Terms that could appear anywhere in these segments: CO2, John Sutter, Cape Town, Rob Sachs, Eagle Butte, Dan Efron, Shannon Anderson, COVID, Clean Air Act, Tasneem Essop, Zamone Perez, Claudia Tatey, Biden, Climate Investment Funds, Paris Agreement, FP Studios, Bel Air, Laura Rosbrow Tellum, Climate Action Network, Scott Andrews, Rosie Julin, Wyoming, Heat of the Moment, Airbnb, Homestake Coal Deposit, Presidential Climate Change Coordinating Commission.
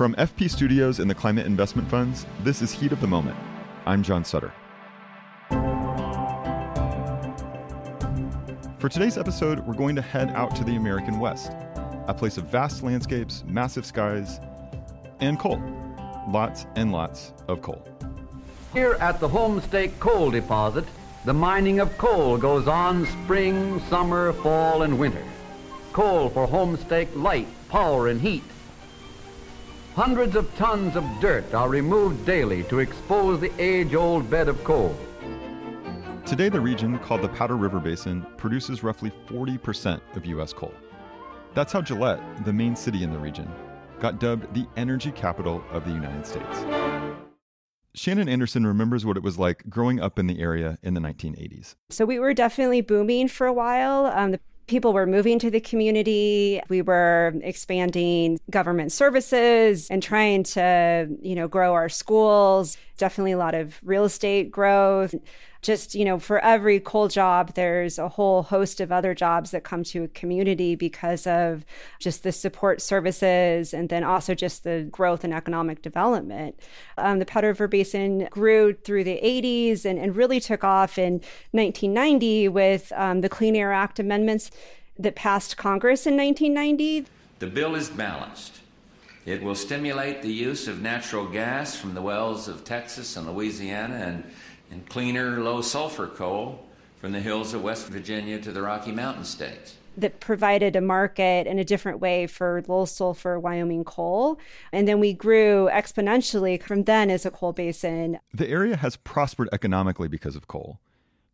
From FP Studios and the Climate Investment Funds, this is Heat of the Moment. I'm John Sutter. For today's episode, we're going to head out to the American West, a place of vast landscapes, massive skies, and coal. Lots and lots of coal. Here at the Homestake Coal Deposit, the mining of coal goes on spring, summer, fall, and winter. Coal for Homestake light, power, and heat. Hundreds of tons of dirt are removed daily to expose the age-old bed of coal. Today, the region, called the Powder River Basin, produces roughly 40% of U.S. coal. That's how Gillette, the main city in the region, got dubbed the energy capital of the United States. Shannon Anderson remembers what it was like growing up in the area in the 1980s. So we were definitely booming for a while. People were moving to the community. We were expanding government services and trying to, grow our schools. Definitely a lot of real estate growth. Just, for every coal job, there's a whole host of other jobs that come to a community because of just the support services and then also just the growth and economic development. The Powder River Basin grew through the 80s and really took off in 1990 with the Clean Air Act amendments that passed Congress in 1990. The bill is balanced. It will stimulate the use of natural gas from the wells of Texas and Louisiana and cleaner low-sulfur coal from the hills of West Virginia to the Rocky Mountain states. That provided a market in a different way for low-sulfur Wyoming coal. And then we grew exponentially from then as a coal basin. The area has prospered economically because of coal,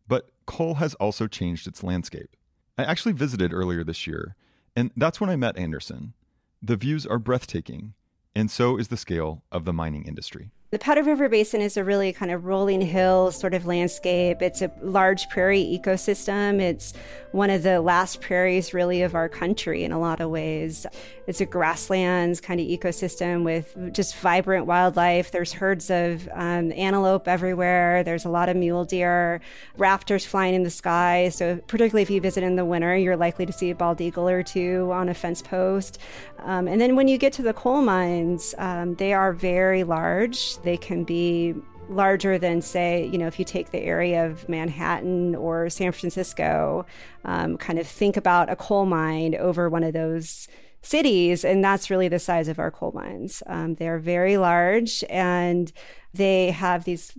but coal has also changed its landscape. I actually visited earlier this year, and that's when I met Anderson. The views are breathtaking, and so is the scale of the mining industry. The Powder River Basin is a really kind of rolling hill sort of landscape. It's a large prairie ecosystem. It's one of the last prairies really of our country in a lot of ways. It's a grasslands kind of ecosystem with just vibrant wildlife. There's herds of antelope everywhere. There's a lot of mule deer, raptors flying in the sky. So particularly if you visit in the winter, you're likely to see a bald eagle or two on a fence post. And then when you get to the coal mines, they are very large. They can be larger than, say, if you take the area of Manhattan or San Francisco, kind of think about a coal mine over one of those cities. And that's really the size of our coal mines. They're very large and they have these,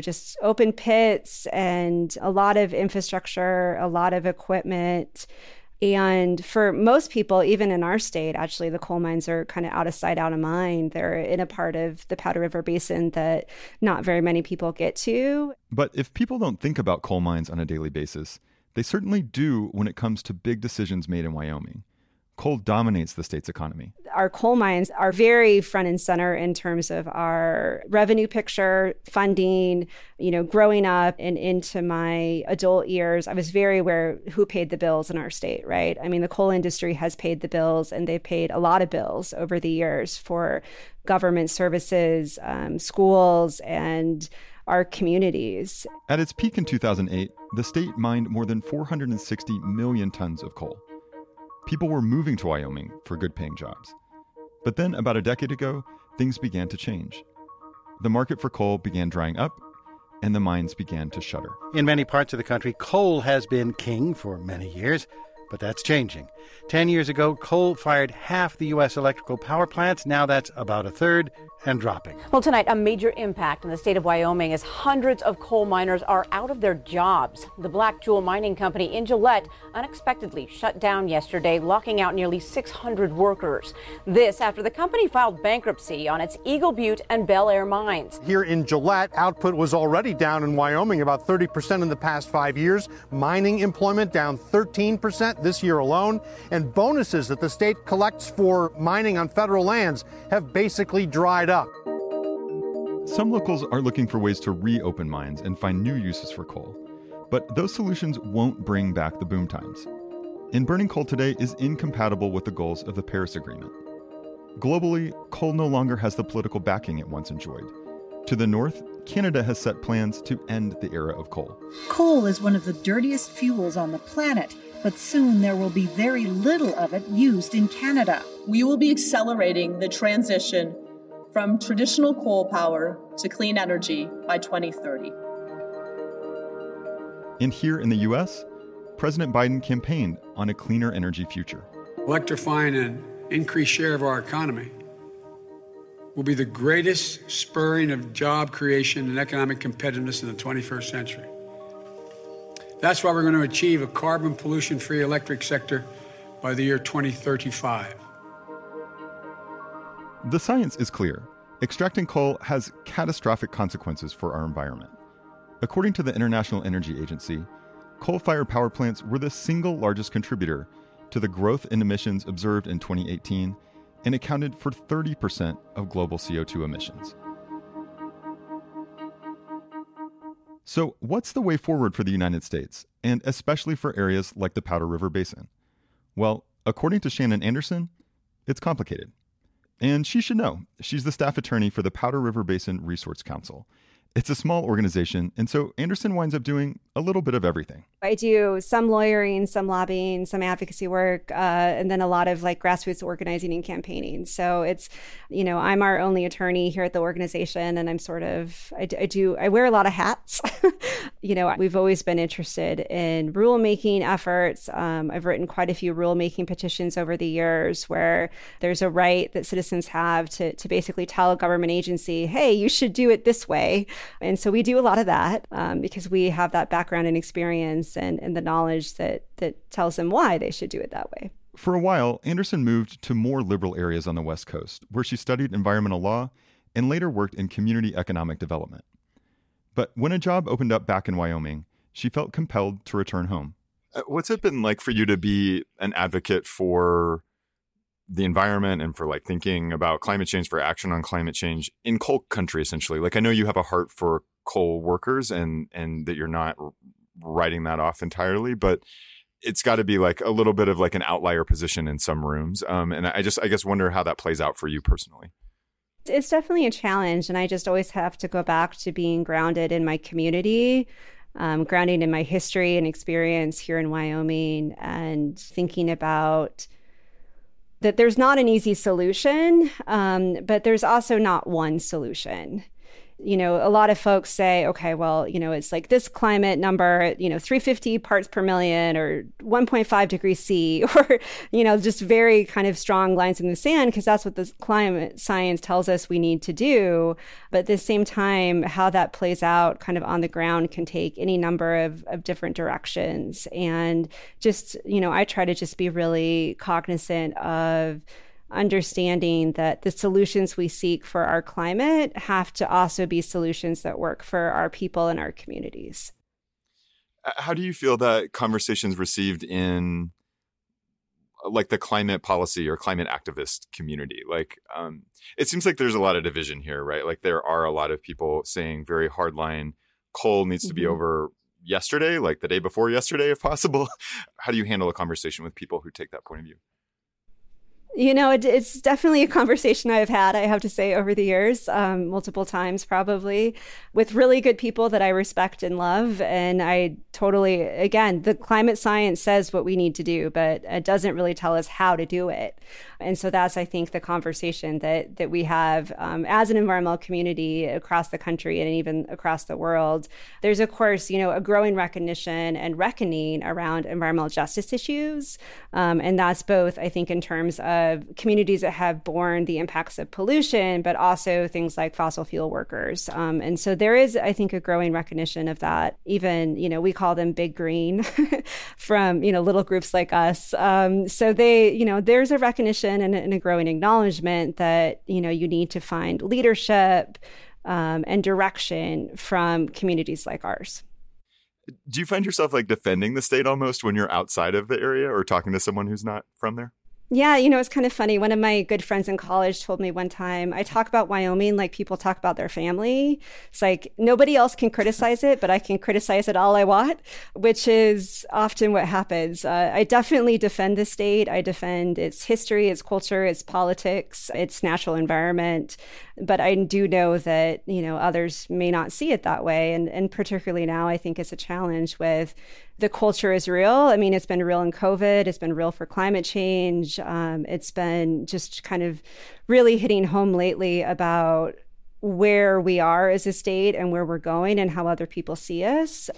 just open pits and a lot of infrastructure, a lot of equipment. And for most people, even in our state, actually, the coal mines are kind of out of sight, out of mind. They're in a part of the Powder River Basin that not very many people get to. But if people don't think about coal mines on a daily basis, they certainly do when it comes to big decisions made in Wyoming. Coal dominates the state's economy. Our coal mines are very front and center in terms of our revenue picture, funding. Growing up and into my adult years, I was very aware who paid the bills in our state, right? I mean, the coal industry has paid the bills, and they've paid a lot of bills over the years for government services, schools, and our communities. At its peak in 2008, the state mined more than 460 million tons of coal. People were moving to Wyoming for good-paying jobs. But then, about a decade ago, things began to change. The market for coal began drying up, and the mines began to shutter. In many parts of the country, coal has been king for many years, but that's changing. 10 years ago, coal fired half the U.S. electrical power plants. Now that's about a third and dropping. Well, tonight, a major impact in the state of Wyoming as hundreds of coal miners are out of their jobs. The Black Jewel Mining Company in Gillette unexpectedly shut down yesterday, locking out nearly 600 workers. This after the company filed bankruptcy on its Eagle Butte and Bel Air mines. Here in Gillette, output was already down in Wyoming about 30% in the past 5 years. Mining employment down 13% this year alone. And bonuses that the state collects for mining on federal lands have basically dried up. Some locals are looking for ways to reopen mines and find new uses for coal. But those solutions won't bring back the boom times. And burning coal today is incompatible with the goals of the Paris Agreement. Globally, coal no longer has the political backing it once enjoyed. To the north, Canada has set plans to end the era of coal. Coal is one of the dirtiest fuels on the planet, but soon there will be very little of it used in Canada. We will be accelerating the transition from traditional coal power to clean energy by 2030. And here in the U.S., President Biden campaigned on a cleaner energy future. Electrifying an increased share of our economy will be the greatest spurring of job creation and economic competitiveness in the 21st century. That's why we're going to achieve a carbon pollution-free electric sector by the year 2035. The science is clear. Extracting coal has catastrophic consequences for our environment. According to the International Energy Agency, coal-fired power plants were the single largest contributor to the growth in emissions observed in 2018 and accounted for 30% of global CO2 emissions. So what's the way forward for the United States, and especially for areas like the Powder River Basin? Well, according to Shannon Anderson, it's complicated. And she should know. She's the staff attorney for the Powder River Basin Resource Council. It's a small organization, and so Anderson winds up doing a little bit of everything. I do some lawyering, some lobbying, some advocacy work, and then a lot of grassroots organizing and campaigning. So it's, I'm our only attorney here at the organization, and I'm sort of, I wear a lot of hats. We've always been interested in rulemaking efforts. I've written quite a few rulemaking petitions over the years where there's a right that citizens have to basically tell a government agency, hey, you should do it this way. And so we do a lot of that because we have that background and experience and the knowledge that tells them why they should do it that way. For a while, Anderson moved to more liberal areas on the West Coast, where she studied environmental law and later worked in community economic development. But when a job opened up back in Wyoming, she felt compelled to return home. What's it been like for you to be an advocate for the environment and for thinking about climate change, for action on climate change in coal country, essentially? I know you have a heart for coal workers and that you're not writing that off entirely, but it's got to be a little bit of an outlier position in some rooms. And I guess wonder how that plays out for you personally. It's definitely a challenge. And I just always have to go back to being grounded in my community, grounding in my history and experience here in Wyoming, and thinking about that there's not an easy solution, but there's also not one solution. A lot of folks say, okay, well, it's this climate number, 350 parts per million or 1.5 degrees C, or, just very kind of strong lines in the sand, because that's what the climate science tells us we need to do. But at the same time, how that plays out kind of on the ground can take any number of different directions. And just, I try to just be really cognizant of understanding that the solutions we seek for our climate have to also be solutions that work for our people and our communities. How do you feel that conversations received in the climate policy or climate activist community? It seems there's a lot of division here, right? There are a lot of people saying very hardline coal needs to be over yesterday, the day before yesterday, if possible. How do you handle a conversation with people who take that point of view? It's definitely a conversation I've had, I have to say, over the years, multiple times probably, with really good people that I respect and love. And I totally, again, the climate science says what we need to do, but it doesn't really tell us how to do it. And so that's, I think, the conversation that we have as an environmental community across the country and even across the world. There's, of course, a growing recognition and reckoning around environmental justice issues. And that's both, I think, in terms of communities that have borne the impacts of pollution, but also things like fossil fuel workers. And so there is, I think, a growing recognition of that. Even, we call them big green from, little groups like us. So they, there's a recognition and a growing acknowledgement that, you need to find leadership and direction from communities like ours. Do you find yourself defending the state almost when you're outside of the area or talking to someone who's not from there? Yeah, it's kind of funny. One of my good friends in college told me one time, I talk about Wyoming like people talk about their family. It's nobody else can criticize it, but I can criticize it all I want, which is often what happens. I definitely defend the state. I defend its history, its culture, its politics, its natural environment. But I do know that, others may not see it that way. And particularly now, I think it's a challenge with the culture is real. I mean, it's been real in COVID. It's been real for climate change. It's been just kind of really hitting home lately about where we are as a state and where we're going and how other people see us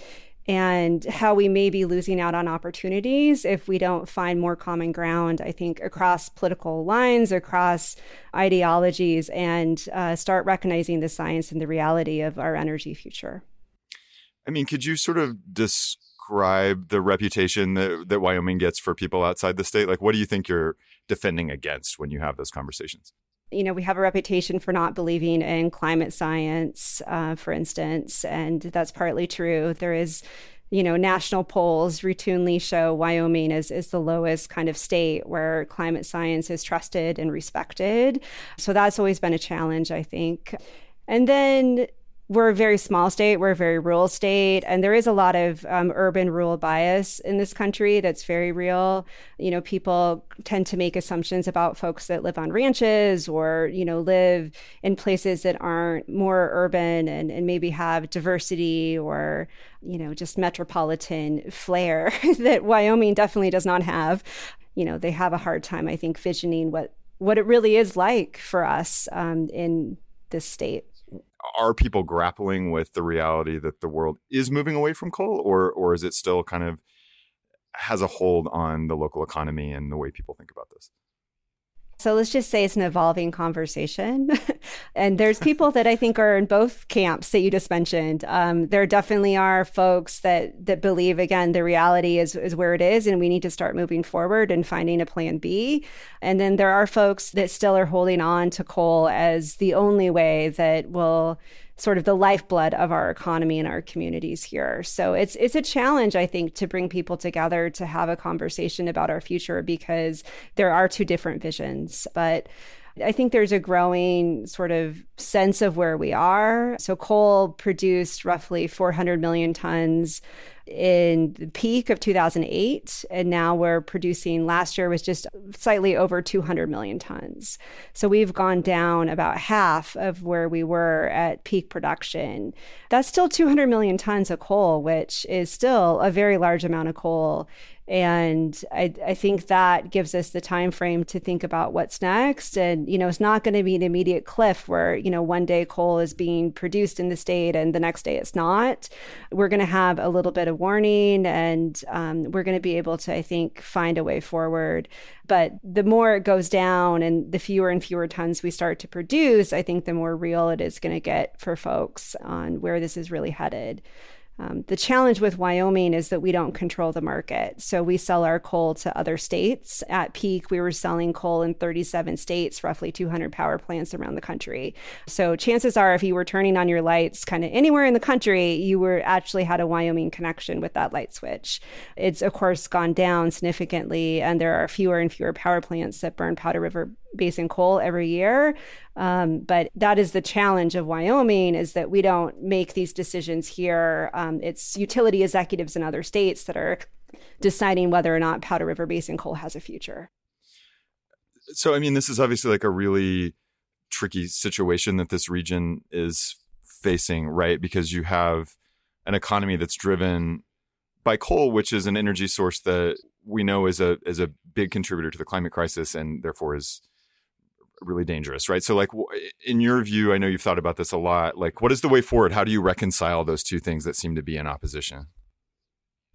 and how we may be losing out on opportunities if we don't find more common ground, I think, across political lines, across ideologies, and start recognizing the science and the reality of our energy future. I mean, could you sort of describe the reputation that Wyoming gets for people outside the state? Like, what do you think you're defending against when you have those conversations? You know, we have a reputation for not believing in climate science, for instance, and that's partly true. There is, you know, national polls routinely show Wyoming is the lowest kind of state where climate science is trusted and respected. So that's always been a challenge, I think. And then we're a very small state, we're a very rural state, and there is a lot of urban-rural bias in this country that's very real. You know, people tend to make assumptions about folks that live on ranches or, you know, live in places that aren't more urban and maybe have diversity or, you know, just metropolitan flair that Wyoming definitely does not have. You know, they have a hard time, I think, visioning what it really is like for us in this state. Are people grappling with the reality that the world is moving away from coal, or is it still kind of has a hold on the local economy and the way people think about this? So let's just say it's an evolving conversation. And there's people that I think are in both camps that you just mentioned. There definitely are folks that believe, again, the reality is where it is and we need to start moving forward and finding a plan B. And then there are folks that still are holding on to coal as the only way that will sort of the lifeblood of our economy and our communities here. So it's a challenge, I think, to bring people together to have a conversation about our future because there are two different visions. But I think there's a growing sort of sense of where we are. So coal produced roughly 400 million tons in the peak of 2008. And now we're producing, last year was just slightly over 200 million tons. So we've gone down about half of where we were at peak production. That's still 200 million tons of coal, which is still a very large amount of coal. And I think that gives us the time frame to think about what's next. And, you know, it's not going to be an immediate cliff where, you know, one day coal is being produced in the state and the next day it's not. We're going to have a little bit of warning and we're going to be able to, I think, find a way forward. But the more it goes down and the fewer and fewer tons we start to produce, I think the more real it is going to get for folks on where this is really headed. The challenge with Wyoming is that we don't control the market. So we sell our coal to other states. At peak, we were selling coal in 37 states, roughly 200 power plants around the country. So chances are if you were turning on your lights kind of anywhere in the country, you were actually had a Wyoming connection with that light switch. It's, of course, gone down significantly, and there are fewer and fewer power plants that burn Powder River Basin coal every year. But that is the challenge of Wyoming, is that we don't make these decisions here. It's utility executives in other states that are deciding whether or not Powder River Basin coal has a future. So, I mean, this is obviously like a really tricky situation that this region is facing, right? Because you have an economy that's driven by coal, which is an energy source that we know is a big contributor to the climate crisis and therefore is really dangerous, right? So like in your view, I know you've thought about this a lot, like what is the way forward? How do you reconcile those two things that seem to be in opposition?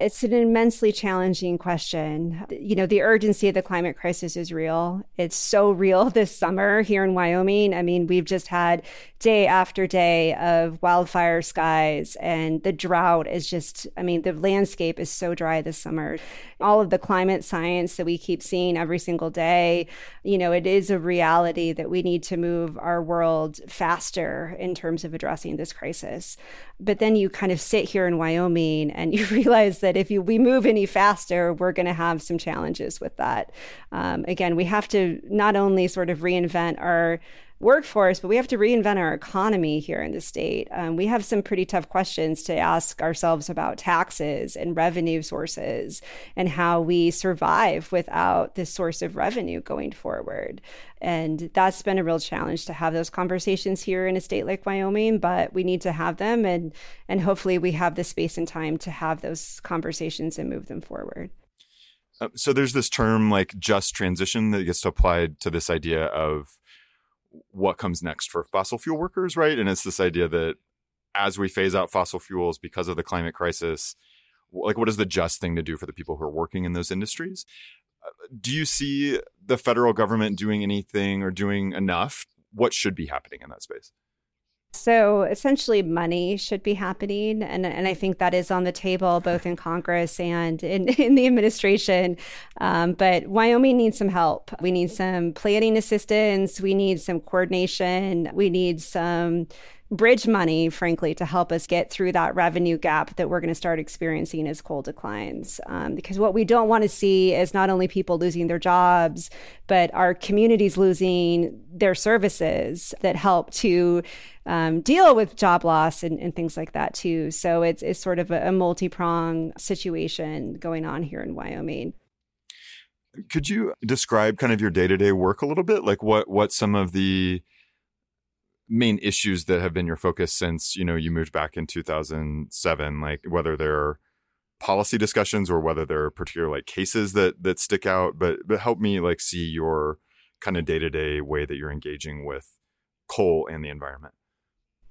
It's an immensely challenging question. You know, the urgency of the climate crisis is real. It's so real this summer here in Wyoming. I mean, we've just had day after day of wildfire skies, and the drought is just, I mean, the landscape is so dry this summer. All of the climate science that we keep seeing every single day, you know, it is a reality that we need to move our world faster in terms of addressing this crisis. But then you kind of sit here in Wyoming and you realize that if we move any faster, we're going to have some challenges with that. Again, we have to not only sort of reinvent our workforce, but we have to reinvent our economy here in the state. We have some pretty tough questions to ask ourselves about taxes and revenue sources and how we survive without this source of revenue going forward. And that's been a real challenge to have those conversations here in a state like Wyoming, but we need to have them. And hopefully we have the space and time to have those conversations and move them forward. So there's this term like just transition that gets applied to this idea of what comes next for fossil fuel workers, right? And it's this idea that as we phase out fossil fuels because of the climate crisis, like what is the just thing to do for the people who are working in those industries? Do you see the federal government doing anything or doing enough? What should be happening in that space? So essentially money should be happening. And I think that is on the table, both in Congress and in the administration. But Wyoming needs some help. We need some planning assistance. We need some coordination. We need some bridge money, frankly, to help us get through that revenue gap that we're going to start experiencing as coal declines. Because what we don't want to see is not only people losing their jobs, but our communities losing their services that help to deal with job loss and things like that, too. So it's sort of a multi-pronged situation going on here in Wyoming. Could you describe kind of your day-to-day work a little bit? Like what some of the main issues that have been your focus since, you know, you moved back in 2007, like whether there are policy discussions or whether there are particular like cases that stick out, but help me like see your kind of day-to-day way that you're engaging with coal and the environment.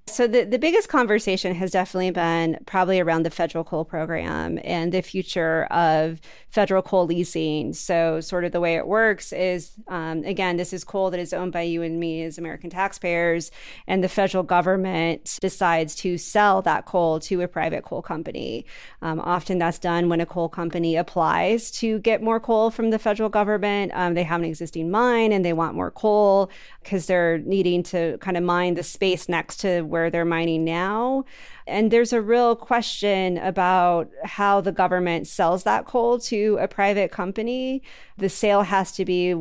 So the biggest conversation has definitely been probably around the federal coal program and the future of federal coal leasing. So sort of the way it works is, again, this is coal that is owned by you and me as American taxpayers, and the federal government decides to sell that coal to a private coal company. Often that's done when a coal company applies to get more coal from the federal government. They have an existing mine and they want more coal because they're needing to kind of mine the space next to where they're mining now. And there's a real question about how the government sells that coal to a private company. The sale has to be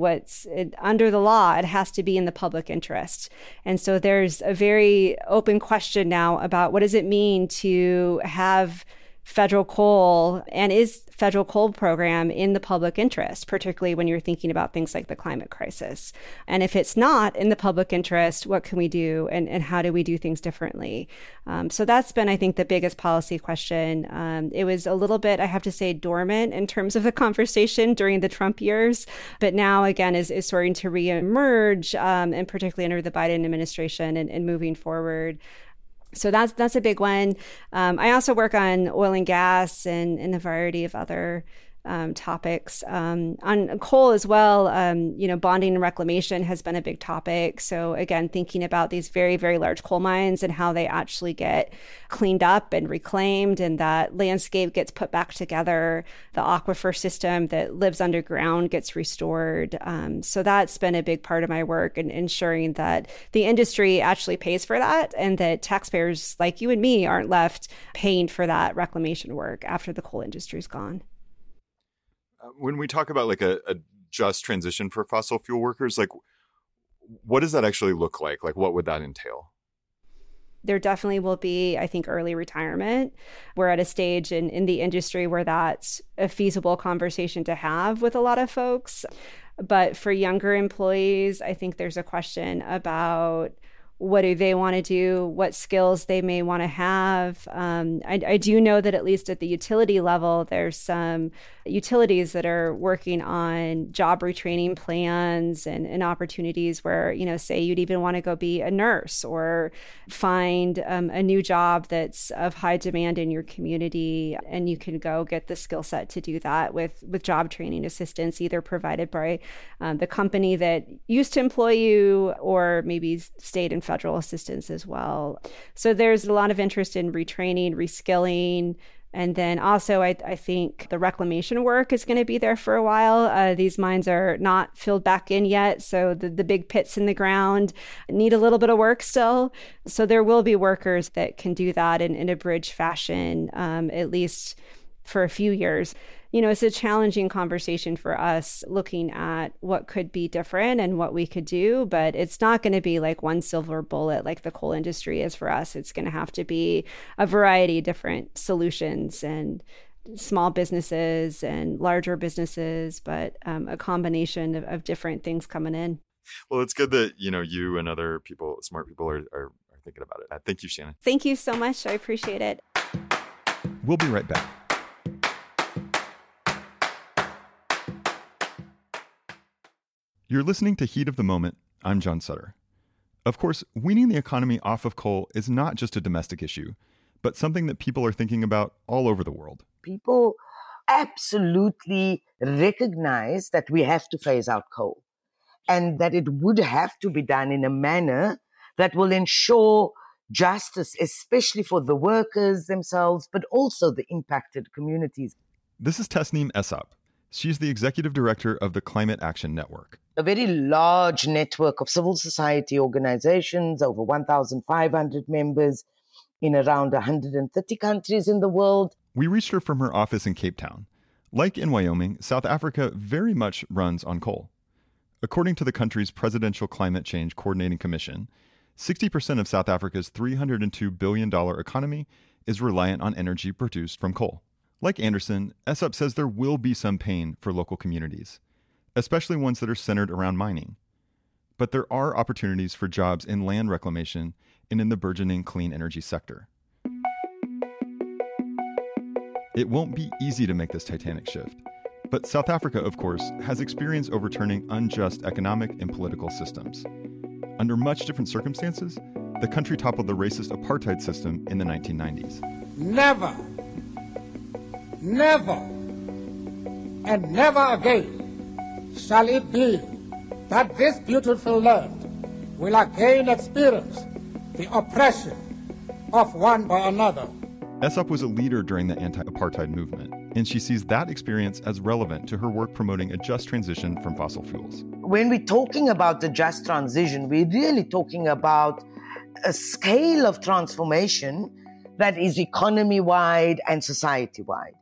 under the law, it has to be in the public interest. And so there's a very open question now about what does it mean to have federal coal, and is federal coal program in the public interest, particularly when you're thinking about things like the climate crisis? And if it's not in the public interest, what can we do and how do we do things differently? So that's been, I think, the biggest policy question. It was a little bit, I have to say, dormant in terms of the conversation during the Trump years, but now, again, is starting to reemerge, and particularly under the Biden administration and moving forward. So that's a big one. I also work on oil and gas and a variety of other topics. On coal as well, bonding and reclamation has been a big topic. So again, thinking about these very, very large coal mines and how they actually get cleaned up and reclaimed and that landscape gets put back together, the aquifer system that lives underground gets restored. So that's been a big part of my work and ensuring that the industry actually pays for that and that taxpayers like you and me aren't left paying for that reclamation work after the coal industry is gone. When we talk about like a just transition for fossil fuel workers, like what does that actually look like? Like what would that entail? There definitely will be, I think, early retirement. We're at a stage in the industry where that's a feasible conversation to have with a lot of folks. But for younger employees, I think there's a question about what do they want to do, what skills they may want to have. I do know that at least at the utility level, there's some utilities that are working on job retraining plans and opportunities where, you know, say you'd even want to go be a nurse or find a new job that's of high demand in your community. And you can go get the skill set to do that with job training assistance, either provided by the company that used to employ you or maybe state and federal assistance as well. So there's a lot of interest in retraining, reskilling. And then also, I think the reclamation work is going to be there for a while. These mines are not filled back in yet. So the big pits in the ground need a little bit of work still. So there will be workers that can do that in a bridge fashion, at least for a few years. you know, it's a challenging conversation for us looking at what could be different and what we could do, but it's not going to be like one silver bullet like the coal industry is for us. It's going to have to be a variety of different solutions and small businesses and larger businesses, but a combination of different things coming in. Well, it's good that, you know, you and other people, smart people are thinking about it. Thank you, Shannon. Thank you so much. I appreciate it. We'll be right back. You're listening to Heat of the Moment. I'm John Sutter. Of course, weaning the economy off of coal is not just a domestic issue, but something that people are thinking about all over the world. People absolutely recognize that we have to phase out coal and that it would have to be done in a manner that will ensure justice, especially for the workers themselves, but also the impacted communities. This is Tasneem Essop. She's the executive director of the Climate Action Network, a very large network of civil society organizations, over 1,500 members in around 130 countries in the world. We reached her from her office in Cape Town. Like in Wyoming, South Africa very much runs on coal. According to the country's Presidential Climate Change Coordinating Commission, 60% of South Africa's $302 billion economy is reliant on energy produced from coal. Like Anderson, Essop says there will be some pain for local communities, especially ones that are centered around mining. But there are opportunities for jobs in land reclamation and in the burgeoning clean energy sector. It won't be easy to make this titanic shift, but South Africa, of course, has experience overturning unjust economic and political systems. Under much different circumstances, the country toppled the racist apartheid system in the 1990s. Never, and never again shall it be that this beautiful land will again experience the oppression of one by another. Essop was a leader during the anti-apartheid movement, and she sees that experience as relevant to her work promoting a just transition from fossil fuels. When we're talking about the just transition, we're really talking about a scale of transformation that is economy-wide and society-wide.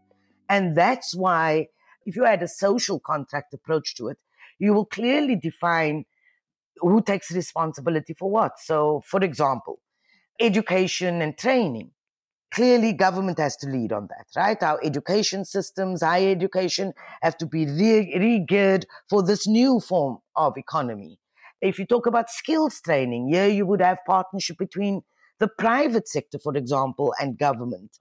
And that's why if you had a social contract approach to it, you will clearly define who takes responsibility for what. So, for example, education and training. Clearly, government has to lead on that, right? Our education systems, higher education, have to be re-geared for this new form of economy. If you talk about skills training, here you would have partnership between the private sector, for example, and government.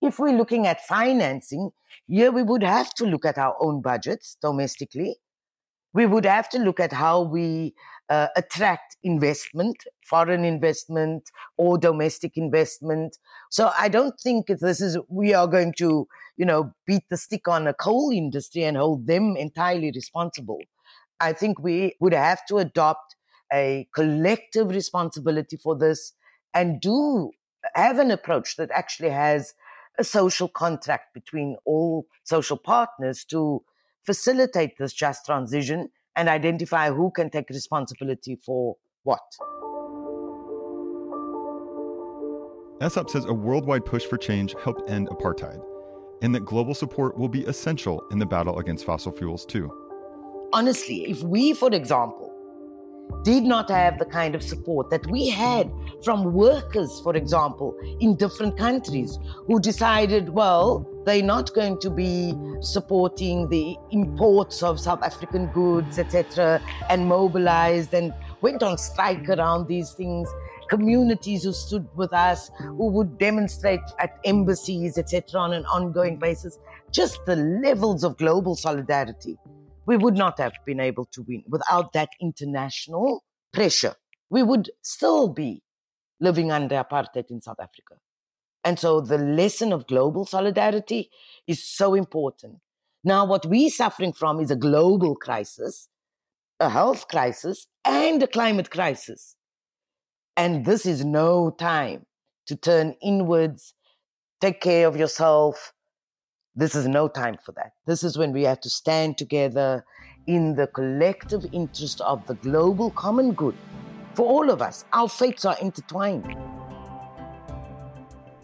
If we're looking at financing, here we would have to look at our own budgets domestically. We would have to look at how we attract investment, foreign investment or domestic investment. So I don't think we are going to, you know, beat the stick on a coal industry and hold them entirely responsible. I think we would have to adopt a collective responsibility for this and do have an approach that actually has a social contract between all social partners to facilitate this just transition and identify who can take responsibility for what. Essop says a worldwide push for change helped end apartheid, and that global support will be essential in the battle against fossil fuels too. Honestly, if we, for example, did not have the kind of support that we had from workers, for example, in different countries who decided, well, they're not going to be supporting the imports of South African goods, etc., and mobilized and went on strike around these things, communities who stood with us, who would demonstrate at embassies, etc., on an ongoing basis, just the levels of global solidarity. We would not have been able to win without that international pressure. We would still be living under apartheid in South Africa. And so the lesson of global solidarity is so important. Now, what we're suffering from is a global crisis, a health crisis, and a climate crisis. And this is no time to turn inwards, take care of yourself. This is no time for that. This is when we have to stand together in the collective interest of the global common good. For all of us, our fates are intertwined.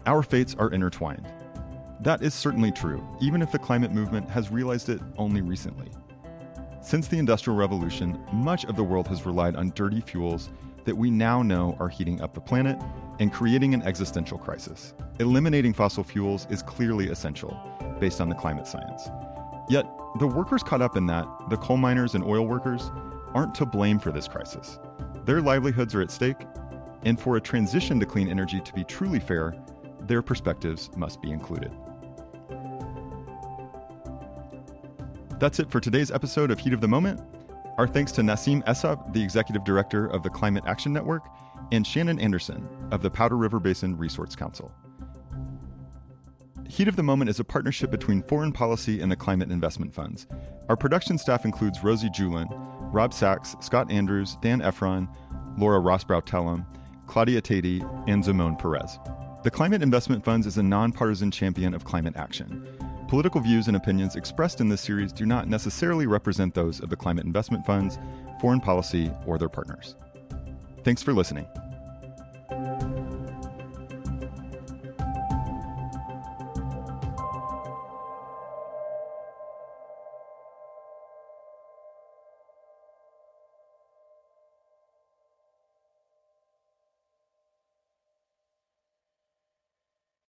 Our fates are intertwined. That is certainly true, even if the climate movement has realized it only recently. Since the Industrial Revolution, much of the world has relied on dirty fuels that we now know are heating up the planet and creating an existential crisis. Eliminating fossil fuels is clearly essential, based on the climate science. Yet, the workers caught up in that, the coal miners and oil workers, aren't to blame for this crisis. Their livelihoods are at stake, and for a transition to clean energy to be truly fair, their perspectives must be included. That's it for today's episode of Heat of the Moment. Our thanks to Tasneem Essop, the Executive Director of the Climate Action Network, and Shannon Anderson of the Powder River Basin Resource Council. Heat of the Moment is a partnership between Foreign Policy and the Climate Investment Funds. Our production staff includes Rosie Julin, Rob Sachs, Scott Andrews, Dan Efron, Laura Rosbrow Tellum, Claudia Tatey, and Zamone Perez. The Climate Investment Funds is a nonpartisan champion of climate action. Political views and opinions expressed in this series do not necessarily represent those of the Climate Investment Funds, Foreign Policy, or their partners. Thanks for listening.